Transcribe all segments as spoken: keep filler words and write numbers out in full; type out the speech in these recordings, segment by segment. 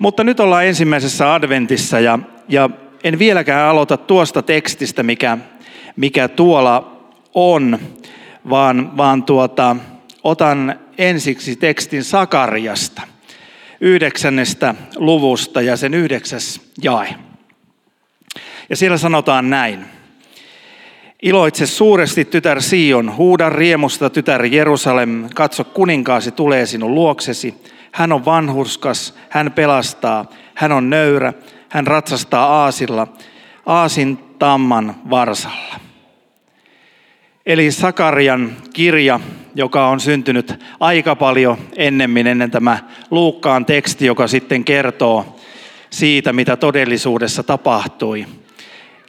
Mutta nyt ollaan ensimmäisessä adventissa ja, ja en vieläkään aloita tuosta tekstistä, mikä, mikä tuolla on, vaan, vaan tuota, otan ensiksi tekstin Sakarjasta, yhdeksännestä luvusta ja sen yhdeksäs jae. Ja siellä sanotaan näin. Iloitse suuresti, tytär Sion, huuda riemusta, tytär Jerusalem, katso kuninkaasi tulee sinun luoksesi. Hän on vanhurskas, hän pelastaa, hän on nöyrä, hän ratsastaa aasilla, aasin tamman varsalla. Eli Sakarjan kirja, joka on syntynyt aika paljon ennemmin ennen tämä Luukkaan teksti, joka sitten kertoo siitä, mitä todellisuudessa tapahtui.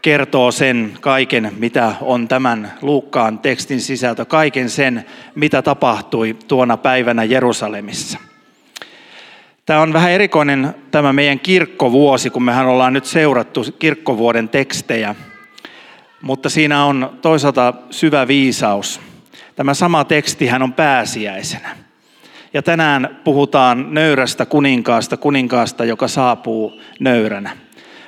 Kertoo sen kaiken, mitä on tämän Luukkaan tekstin sisältö, kaiken sen, mitä tapahtui tuona päivänä Jerusalemissa. Tämä on vähän erikoinen tämä meidän kirkkovuosi, kun mehän ollaan nyt seurattu kirkkovuoden tekstejä, mutta siinä on toisaalta syvä viisaus. Tämä sama tekstihän on pääsiäisenä. Ja tänään puhutaan nöyrästä kuninkaasta, kuninkaasta, joka saapuu nöyränä.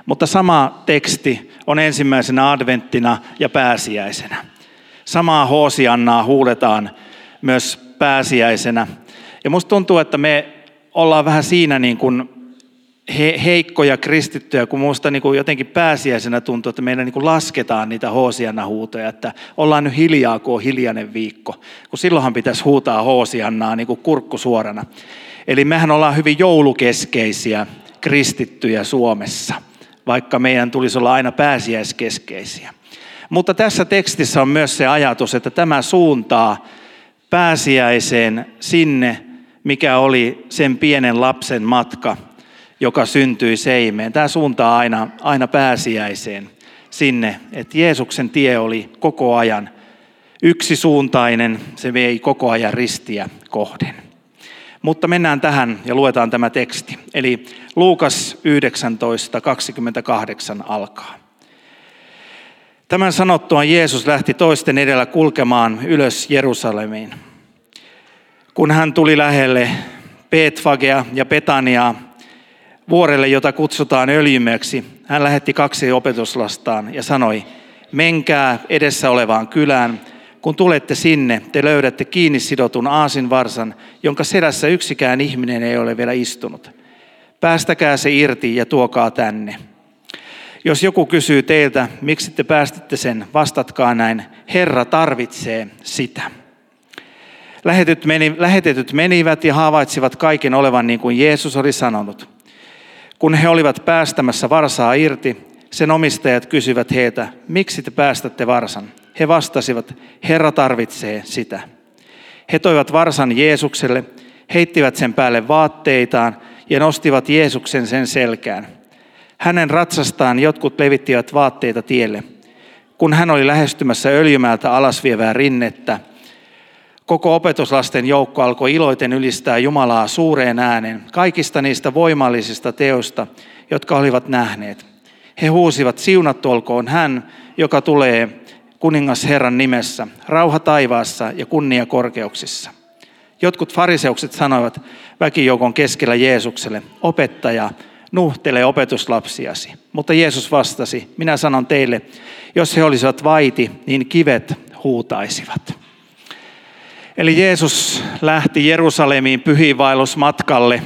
Mutta sama teksti on ensimmäisenä adventtina ja pääsiäisenä. Samaa Hoosiannaa huuletaan myös pääsiäisenä. Ja musta tuntuu, että me ollaan vähän siinä niin kuin heikkoja kristittyjä, kun musta niin kuin jotenkin pääsiäisenä tuntuu, että meillä niin kuin lasketaan niitä Hoosianna huutoja, että ollaan nyt hiljaa, kun on hiljainen viikko. Kun silloinhan pitäisi huutaa Hoosiannaa niin kuin kurkku suorana. Eli mehän ollaan hyvin joulukeskeisiä kristittyjä Suomessa, vaikka meidän tulisi olla aina pääsiäiskeskeisiä. Mutta tässä tekstissä on myös se ajatus, että tämä suuntaa pääsiäiseen sinne, mikä oli sen pienen lapsen matka, joka syntyi seimeen. Tämä suuntaa aina, aina pääsiäiseen sinne, että Jeesuksen tie oli koko ajan yksisuuntainen, se vei koko ajan ristiä kohden. Mutta mennään tähän ja luetaan tämä teksti. Eli Luukas yhdeksäntoista kaksikymmentäkahdeksan alkaa. Tämän sanottuaan Jeesus lähti toisten edellä kulkemaan ylös Jerusalemiin. Kun hän tuli lähelle Betfagea ja Betaniaa, vuorelle, jota kutsutaan Öljymäksi, hän lähetti kaksi opetuslastaan ja sanoi, menkää edessä olevaan kylään. Kun tulette sinne, te löydätte kiinni sidotun aasinvarsan, jonka selässä yksikään ihminen ei ole vielä istunut. Päästäkää se irti ja tuokaa tänne. Jos joku kysyy teiltä, miksi te päästitte sen, vastatkaa näin, Herra tarvitsee sitä. Lähetetyt, meni, lähetetyt menivät ja havaitsivat kaiken olevan niin kuin Jeesus oli sanonut. Kun he olivat päästämässä varsaa irti, sen omistajat kysyivät heiltä, miksi te päästätte varsan? He vastasivat, Herra tarvitsee sitä. He toivat varsan Jeesukselle, heittivät sen päälle vaatteitaan ja nostivat Jeesuksen sen selkään. Hänen ratsastaan jotkut levittivät vaatteita tielle. Kun hän oli lähestymässä Öljymäältä alas vievää rinnettä, koko opetuslasten joukko alkoi iloiten ylistää Jumalaa suureen ääneen kaikista niistä voimallisista teoista, jotka olivat nähneet. He huusivat, siunattu olkoon hän, joka tulee kuningas Herran nimessä, rauha taivaassa ja kunnia korkeuksissa. Jotkut fariseukset sanoivat väkijoukon keskellä Jeesukselle, opettaja, nuhtele opetuslapsiasi. Mutta Jeesus vastasi, minä sanon teille, jos he olisivat vaiti, niin kivet huutaisivat. Eli Jeesus lähti Jerusalemiin pyhiinvaellusmatkalle.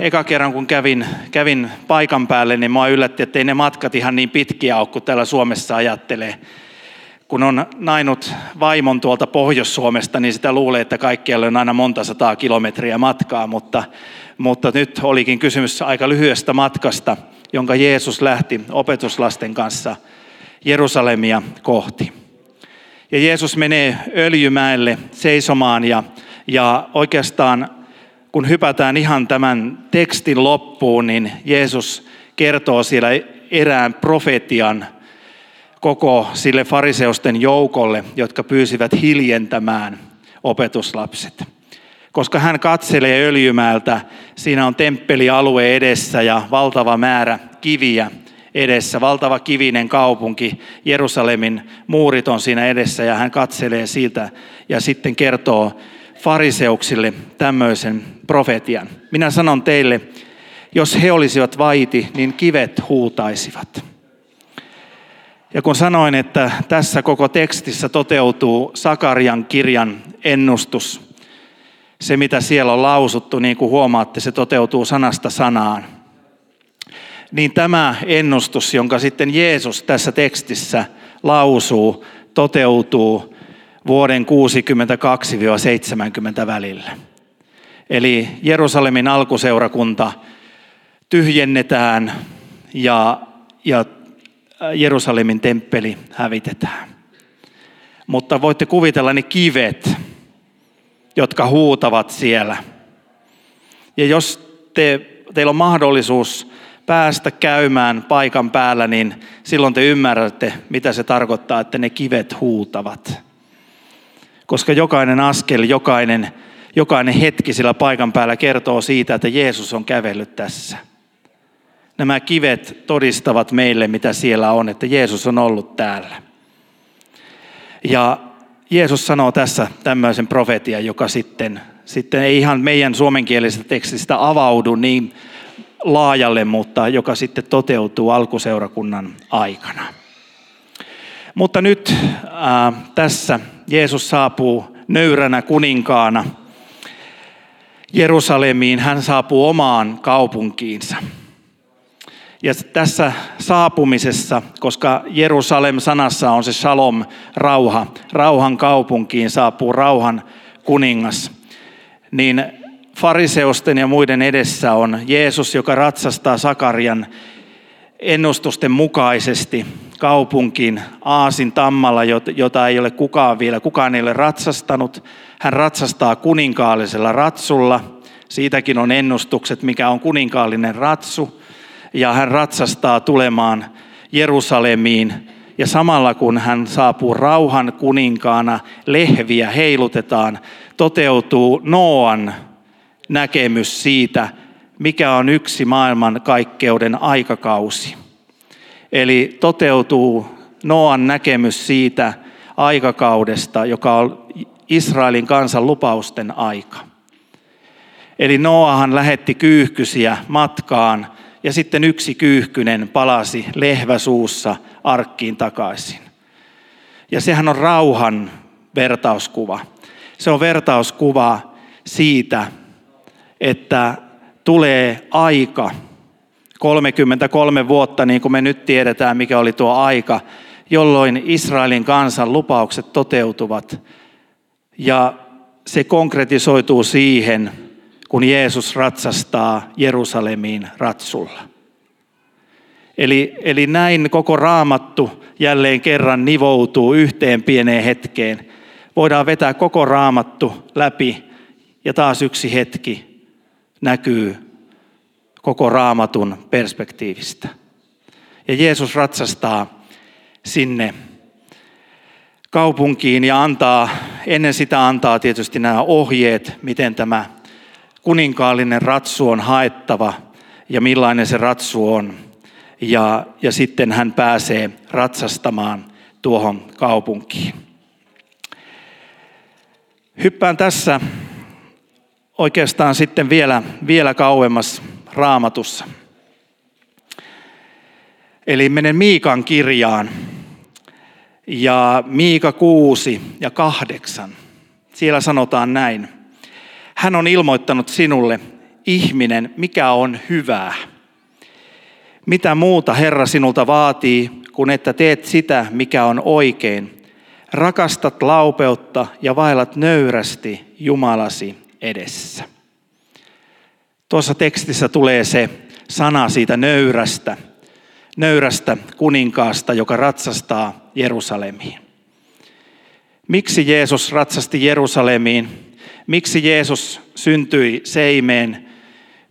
Eka kerran kun kävin, kävin paikan päälle, niin mua yllätti, että ei ne matkat ihan niin pitkiä ole, kun täällä Suomessa ajattelee. Kun on nainut vaimon tuolta Pohjois-Suomesta, niin sitä luulee, että kaikkialle on aina monta sataa kilometriä matkaa, mutta, mutta nyt olikin kysymys aika lyhyestä matkasta, jonka Jeesus lähti opetuslasten kanssa Jerusalemia kohti. Ja Jeesus menee Öljymäelle seisomaan ja, ja oikeastaan kun hypätään ihan tämän tekstin loppuun, niin Jeesus kertoo siellä erään profetian koko sille fariseusten joukolle, jotka pyysivät hiljentämään opetuslapset. Koska hän katselee Öljymäeltä, siinä on temppelialue edessä ja valtava määrä kiviä edessä. Valtava kivinen kaupunki, Jerusalemin muurit on siinä edessä ja hän katselee siitä ja sitten kertoo fariseuksille tämmöisen profetian. Minä sanon teille, jos he olisivat vaiti, niin kivet huutaisivat. Ja kun sanoin, että tässä koko tekstissä toteutuu Sakarjan kirjan ennustus, se mitä siellä on lausuttu, niin kuin huomaatte, se toteutuu sanasta sanaan. Niin tämä ennustus, jonka sitten Jeesus tässä tekstissä lausuu, toteutuu vuoden kuusikymmentäkaksi seitsemänkymmentä välillä. Eli Jerusalemin alkuseurakunta tyhjennetään ja, ja Jerusalemin temppeli hävitetään. Mutta voitte kuvitella ne kivet, jotka huutavat siellä. Ja jos te, teillä on mahdollisuus päästä käymään paikan päällä, niin silloin te ymmärrätte, mitä se tarkoittaa, että ne kivet huutavat. Koska jokainen askel, jokainen, jokainen hetki sillä paikan päällä kertoo siitä, että Jeesus on kävellyt tässä. Nämä kivet todistavat meille, mitä siellä on, että Jeesus on ollut täällä. Ja Jeesus sanoo tässä tämmöisen profetian, joka sitten, sitten ei ihan meidän suomenkielisestä tekstistä avaudu niin laajalle, mutta joka sitten toteutuu alkuseurakunnan aikana. Mutta nyt äh, tässä Jeesus saapuu nöyränä kuninkaana Jerusalemiin. Hän saapuu omaan kaupunkiinsa. Ja tässä saapumisessa, koska Jerusalem-sanassa on se shalom, rauha, rauhan kaupunkiin saapuu rauhan kuningas, niin fariseusten ja muiden edessä on Jeesus, joka ratsastaa Sakarjan ennustusten mukaisesti kaupunkiin aasin tammalla, jota ei ole kukaan vielä, kukaan ei ole ratsastanut. Hän ratsastaa kuninkaallisella ratsulla. Siitäkin on ennustukset, mikä on kuninkaallinen ratsu. Ja hän ratsastaa tulemaan Jerusalemiin. Ja samalla kun hän saapuu rauhan kuninkaana, lehviä heilutetaan, toteutuu Noan näkemys siitä, mikä on yksi maailmankaikkeuden aikakausi. Eli toteutuu Noan näkemys siitä aikakaudesta, joka on Israelin kansan lupausten aika. Eli Noahan lähetti kyyhkysiä matkaan ja sitten yksi kyyhkynen palasi lehväsuussa arkkiin takaisin. Ja sehän on rauhan vertauskuva. Se on vertauskuva siitä, että tulee aika, kolmekymmentäkolme vuotta, niin kuin me nyt tiedetään, mikä oli tuo aika, jolloin Israelin kansan lupaukset toteutuvat. Ja se konkretisoituu siihen, kun Jeesus ratsastaa Jerusalemiin ratsulla. Eli, eli näin koko Raamattu jälleen kerran nivoutuu yhteen pieneen hetkeen. Voidaan vetää koko Raamattu läpi ja taas yksi hetki näkyy koko Raamatun perspektiivistä. Ja Jeesus ratsastaa sinne kaupunkiin ja antaa, ennen sitä antaa tietysti nämä ohjeet, miten tämä kuninkaallinen ratsu on haettava ja millainen se ratsu on. Ja, ja sitten hän pääsee ratsastamaan tuohon kaupunkiin. Hyppään tässä oikeastaan sitten vielä, vielä kauemmas Raamatussa. Eli menen Miikan kirjaan ja Miika kuusi ja kahdeksan. Siellä sanotaan näin. Hän on ilmoittanut sinulle, ihminen, mikä on hyvää. Mitä muuta Herra sinulta vaatii, kun että teet sitä, mikä on oikein. Rakastat laupeutta ja vaellat nöyrästi Jumalasi edessä. Tuossa tekstissä tulee se sana siitä nöyrästä, nöyrästä kuninkaasta, joka ratsastaa Jerusalemiin. Miksi Jeesus ratsasti Jerusalemiin? Miksi Jeesus syntyi seimeen?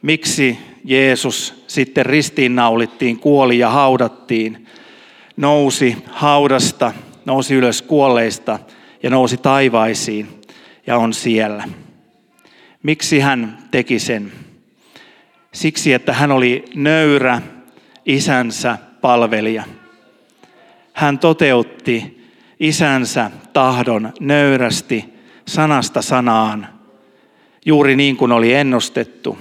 Miksi Jeesus sitten ristiinnaulittiin, kuoli ja haudattiin? Nousi haudasta, nousi ylös kuolleista ja nousi taivaisiin ja on siellä. Miksi hän teki sen? Siksi, että hän oli nöyrä isänsä palvelija. Hän toteutti isänsä tahdon nöyrästi sanasta sanaan juuri niin kuin oli ennustettu.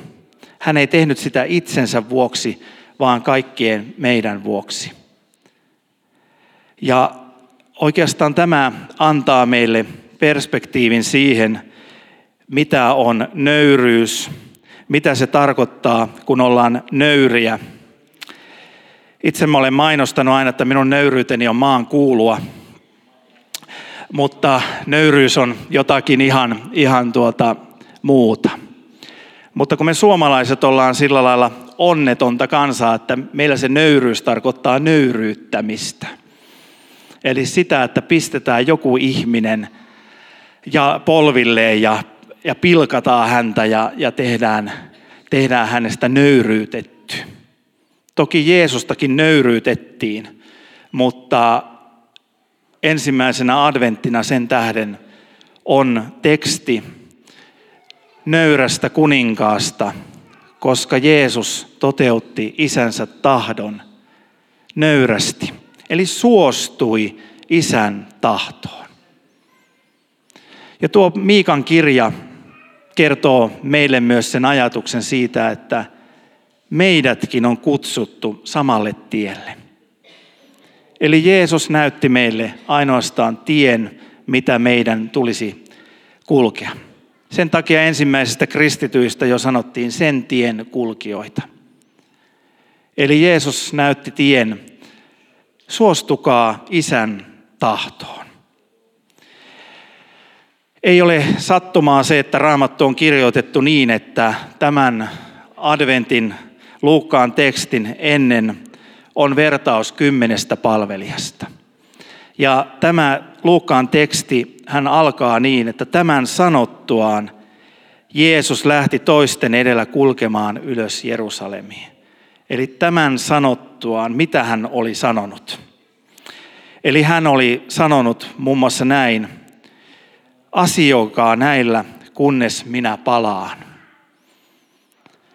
Hän ei tehnyt sitä itsensä vuoksi, vaan kaikkien meidän vuoksi. Ja oikeastaan tämä antaa meille perspektiivin siihen, mitä on nöyryys, mitä se tarkoittaa, kun ollaan nöyriä. Itse mä olen mainostanut aina, että minun nöyryyteni on maan kuulua, mutta nöyryys on jotakin ihan, ihan tuota muuta. Mutta kun me suomalaiset ollaan sillä lailla onnetonta kansaa, että meillä se nöyryys tarkoittaa nöyryyttämistä. Eli sitä, että pistetään joku ihminen ja polvilleen ja, ja pilkataan häntä ja, ja tehdään, tehdään hänestä nöyryytetty. Toki Jeesustakin nöyryytettiin, mutta ensimmäisenä adventtina sen tähden on teksti nöyrästä kuninkaasta, koska Jeesus toteutti isänsä tahdon nöyrästi. Eli suostui isän tahtoon. Ja tuo Miikan kirja kertoo meille myös sen ajatuksen siitä, että meidätkin on kutsuttu samalle tielle. Eli Jeesus näytti meille ainoastaan tien, mitä meidän tulisi kulkea. Sen takia ensimmäisistä kristityistä jo sanottiin sen tien kulkijoita. Eli Jeesus näytti tien, suostukaa isän tahtoon. Ei ole sattumaa se, että Raamattu on kirjoitettu niin, että tämän adventin Luukkaan tekstin ennen on vertaus kymmenestä palvelijasta. Ja tämä Luukkaan teksti, hän alkaa niin, että tämän sanottuaan Jeesus lähti toisten edellä kulkemaan ylös Jerusalemiin. Eli tämän sanottuaan, mitä hän oli sanonut. Eli hän oli sanonut muun muassa näin, asioikaa näillä, kunnes minä palaan.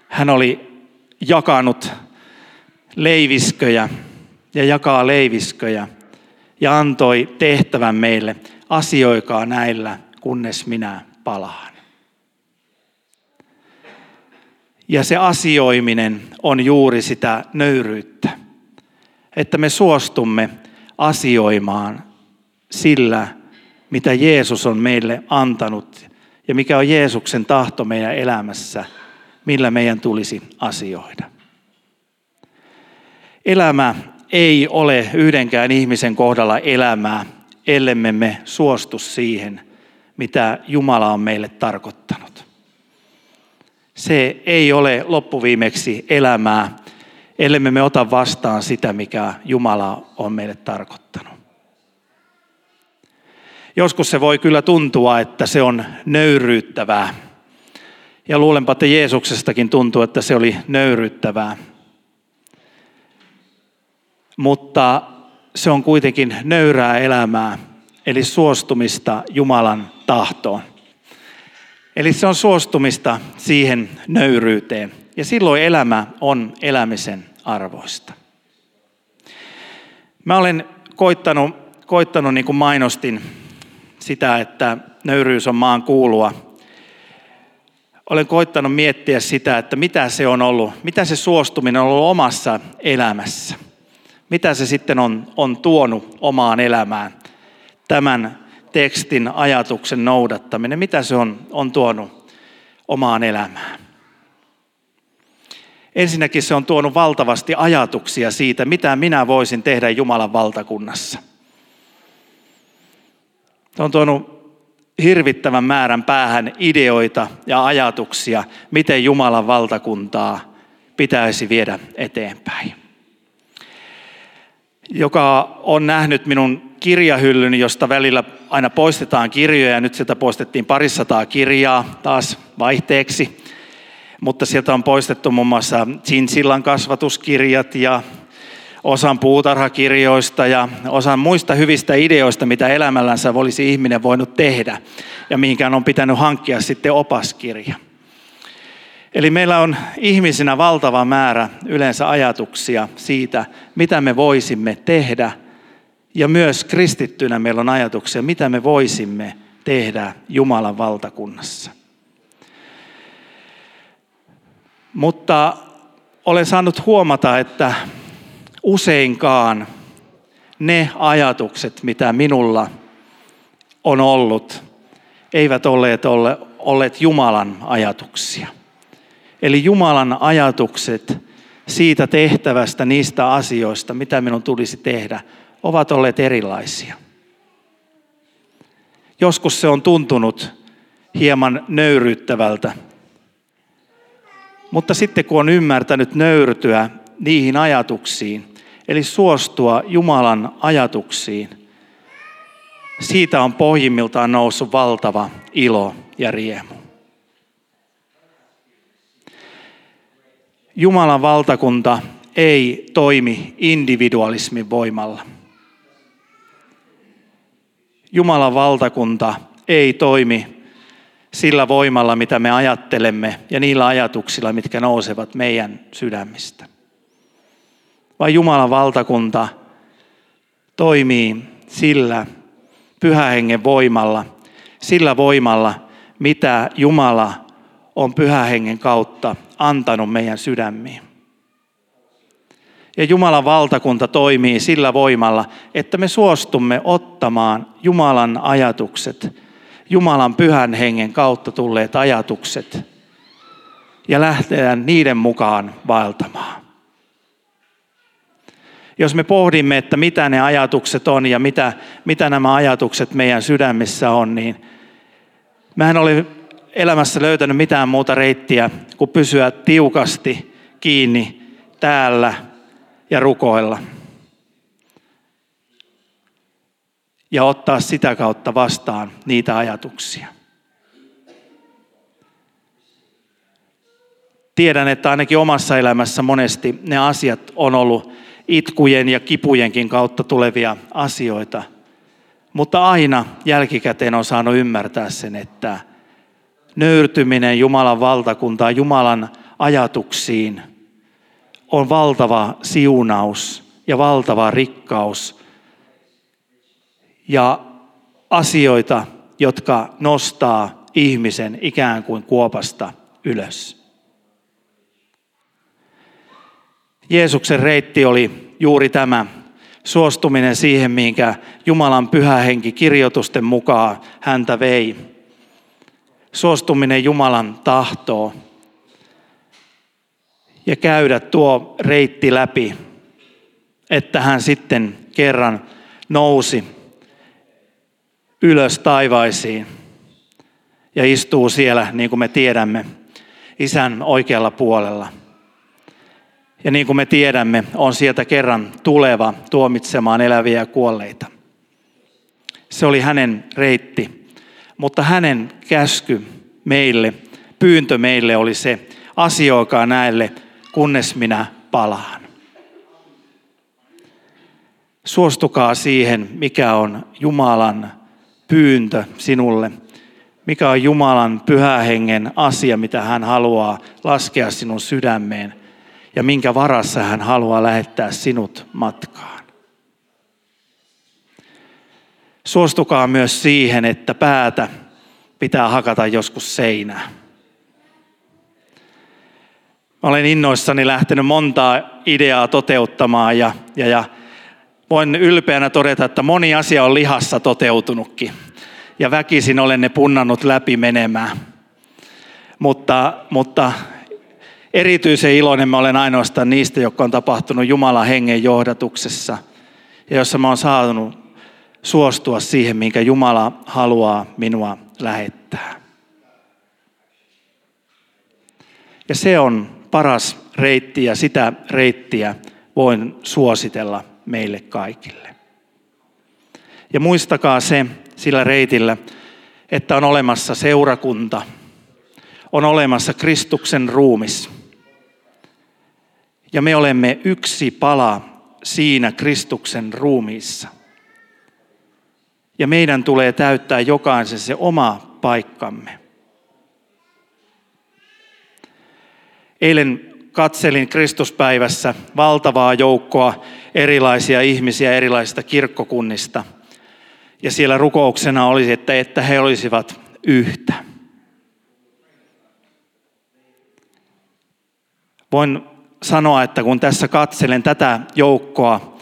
Hän oli jakanut leivisköjä ja jakaa leivisköjä ja antoi tehtävän meille, asioikaa näillä, kunnes minä palaan. Ja se asioiminen on juuri sitä nöyryyttä, että me suostumme asioimaan sillä, mitä Jeesus on meille antanut ja mikä on Jeesuksen tahto meidän elämässä, millä meidän tulisi asioida. Elämä ei ole yhdenkään ihmisen kohdalla elämää, ellemme me suostu siihen, mitä Jumala on meille tarkoittanut. Se ei ole loppuviimeksi elämää, ellemme me ota vastaan sitä, mikä Jumala on meille tarkoittanut. Joskus se voi kyllä tuntua, että se on nöyryyttävää. Ja luulenpa, että Jeesuksestakin tuntuu, että se oli nöyryyttävää. Mutta se on kuitenkin nöyrää elämää, eli suostumista Jumalan tahtoon. Eli se on suostumista siihen nöyryyteen. Ja silloin elämä on elämisen arvoista. Mä olen koittanut, koittanut niin kuin mainostin, sitä, että nöyryys on maan kuulua. Olen koittanut miettiä sitä, että mitä se on ollut, mitä se suostuminen on ollut omassa elämässä. Mitä se sitten on, on tuonut omaan elämään, tämän tekstin ajatuksen noudattaminen, mitä se on, on tuonut omaan elämään. Ensinnäkin se on tuonut valtavasti ajatuksia siitä, mitä minä voisin tehdä Jumalan valtakunnassa. Se on tuonut hirvittävän määrän päähän ideoita ja ajatuksia, miten Jumalan valtakuntaa pitäisi viedä eteenpäin. Joka on nähnyt minun kirjahyllyni, josta välillä aina poistetaan kirjoja, ja nyt sieltä poistettiin parisataa kirjaa taas vaihteeksi. Mutta sieltä on poistettu muun muassa Tzintzillan kasvatuskirjat ja osan puutarhakirjoista ja osan muista hyvistä ideoista, mitä elämällänsä olisi ihminen voinut tehdä ja mihinkään on pitänyt hankkia sitten opaskirja. Eli meillä on ihmisinä valtava määrä yleensä ajatuksia siitä, mitä me voisimme tehdä ja myös kristittynä meillä on ajatuksia, mitä me voisimme tehdä Jumalan valtakunnassa. Mutta olen saanut huomata, että useinkaan ne ajatukset, mitä minulla on ollut, eivät olleet, ole, olleet Jumalan ajatuksia. Eli Jumalan ajatukset siitä tehtävästä, niistä asioista, mitä minun tulisi tehdä, ovat olleet erilaisia. Joskus se on tuntunut hieman nöyryyttävältä. Mutta sitten kun on ymmärtänyt nöyrtyä niihin ajatuksiin, eli suostua Jumalan ajatuksiin, siitä on pohjimmiltaan noussut valtava ilo ja riemu. Jumalan valtakunta ei toimi individualismin voimalla. Jumalan valtakunta ei toimi sillä voimalla, mitä me ajattelemme ja niillä ajatuksilla, mitkä nousevat meidän sydämistä. Vaan Jumalan valtakunta toimii sillä Pyhän Hengen voimalla, sillä voimalla, mitä Jumala on Pyhän Hengen kautta antanut meidän sydämiin. Ja Jumalan valtakunta toimii sillä voimalla, että me suostumme ottamaan Jumalan ajatukset, Jumalan Pyhän Hengen kautta tulleet ajatukset ja lähdetään niiden mukaan vaeltamaan. Jos me pohdimme, että mitä ne ajatukset on ja mitä, mitä nämä ajatukset meidän sydämissä on, niin mä en ole elämässä löytänyt mitään muuta reittiä kuin pysyä tiukasti kiinni täällä ja rukoilla. Ja ottaa sitä kautta vastaan niitä ajatuksia. Tiedän, että ainakin omassa elämässä monesti ne asiat on ollut itkujen ja kipujenkin kautta tulevia asioita. Mutta aina jälkikäteen on saanut ymmärtää sen, että nöyrtyminen Jumalan valtakuntaan, Jumalan ajatuksiin on valtava siunaus ja valtava rikkaus. Ja asioita, jotka nostaa ihmisen ikään kuin kuopasta ylös. Jeesuksen reitti oli juuri tämä suostuminen siihen, minkä Jumalan Pyhä Henki kirjoitusten mukaan häntä vei. Suostuminen Jumalan tahtoon ja käydä tuo reitti läpi, että hän sitten kerran nousi ylös taivaisiin ja istuu siellä, niin kuin me tiedämme, Isän oikealla puolella. Ja niin kuin me tiedämme, on sieltä kerran tuleva tuomitsemaan eläviä ja kuolleita. Se oli hänen reitti, mutta hänen käsky meille, pyyntö meille oli se, asioikaa näille, kunnes minä palaan. Suostukaa siihen, mikä on Jumalan pyyntö sinulle, mikä on Jumalan Pyhän Hengen asia, mitä hän haluaa laskea sinun sydämeen ja minkä varassa hän haluaa lähettää sinut matkaan. Suostukaa myös siihen, että päätä pitää hakata joskus seinää. Olen innoissani lähtenyt montaa ideaa toteuttamaan ja, ja, ja voin ylpeänä todeta, että moni asia on lihassa toteutunutkin ja väkisin olen ne punnannut läpi menemään. Mutta, mutta erityisen iloinen mä olen ainoastaan niistä, jotka on tapahtunut Jumalan Hengen johdatuksessa ja jossa mä oon saanut suostua siihen, minkä Jumala haluaa minua lähettää. Ja se on paras reitti ja sitä reittiä voin suositella meille kaikille. Ja muistakaa se sillä reitillä, että on olemassa seurakunta, on olemassa Kristuksen ruumis. Ja me olemme yksi pala siinä Kristuksen ruumiissa. Ja meidän tulee täyttää jokaisen se oma paikkamme. Eilen katselin Kristuspäivässä valtavaa joukkoa erilaisia ihmisiä erilaisista kirkkokunnista. Ja siellä rukouksena oli, että, että he olisivat yhtä. Voin sanoa, että kun tässä katselen tätä joukkoa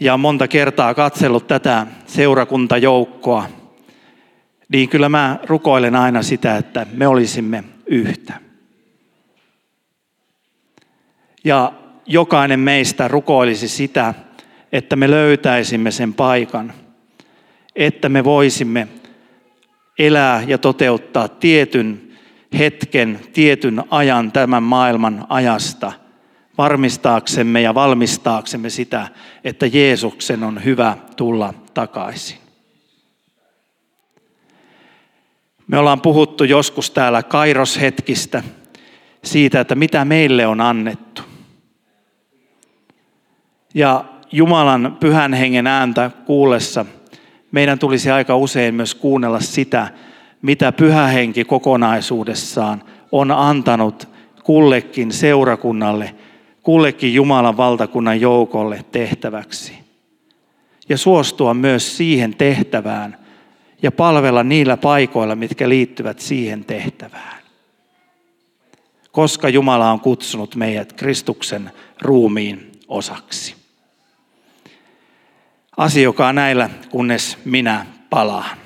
ja monta kertaa katsellut tätä seurakuntajoukkoa, niin kyllä mä rukoilen aina sitä, että me olisimme yhtä. Ja jokainen meistä rukoilisi sitä, että me löytäisimme sen paikan, että me voisimme elää ja toteuttaa tietyn hetken, tietyn ajan tämän maailman ajasta, varmistaaksemme ja valmistaaksemme sitä, että Jeesuksen on hyvä tulla takaisin. Me ollaan puhuttu joskus täällä kairoshetkistä, siitä, että mitä meille on annettu. Ja Jumalan pyhän hengen ääntä kuullessa meidän tulisi aika usein myös kuunnella sitä, mitä pyhä henki kokonaisuudessaan on antanut kullekin seurakunnalle, kullekin Jumalan valtakunnan joukolle tehtäväksi. Ja suostua myös siihen tehtävään ja palvella niillä paikoilla, mitkä liittyvät siihen tehtävään. Koska Jumala on kutsunut meidät Kristuksen ruumiin osaksi. Asioikaa näillä, kunnes minä palaan.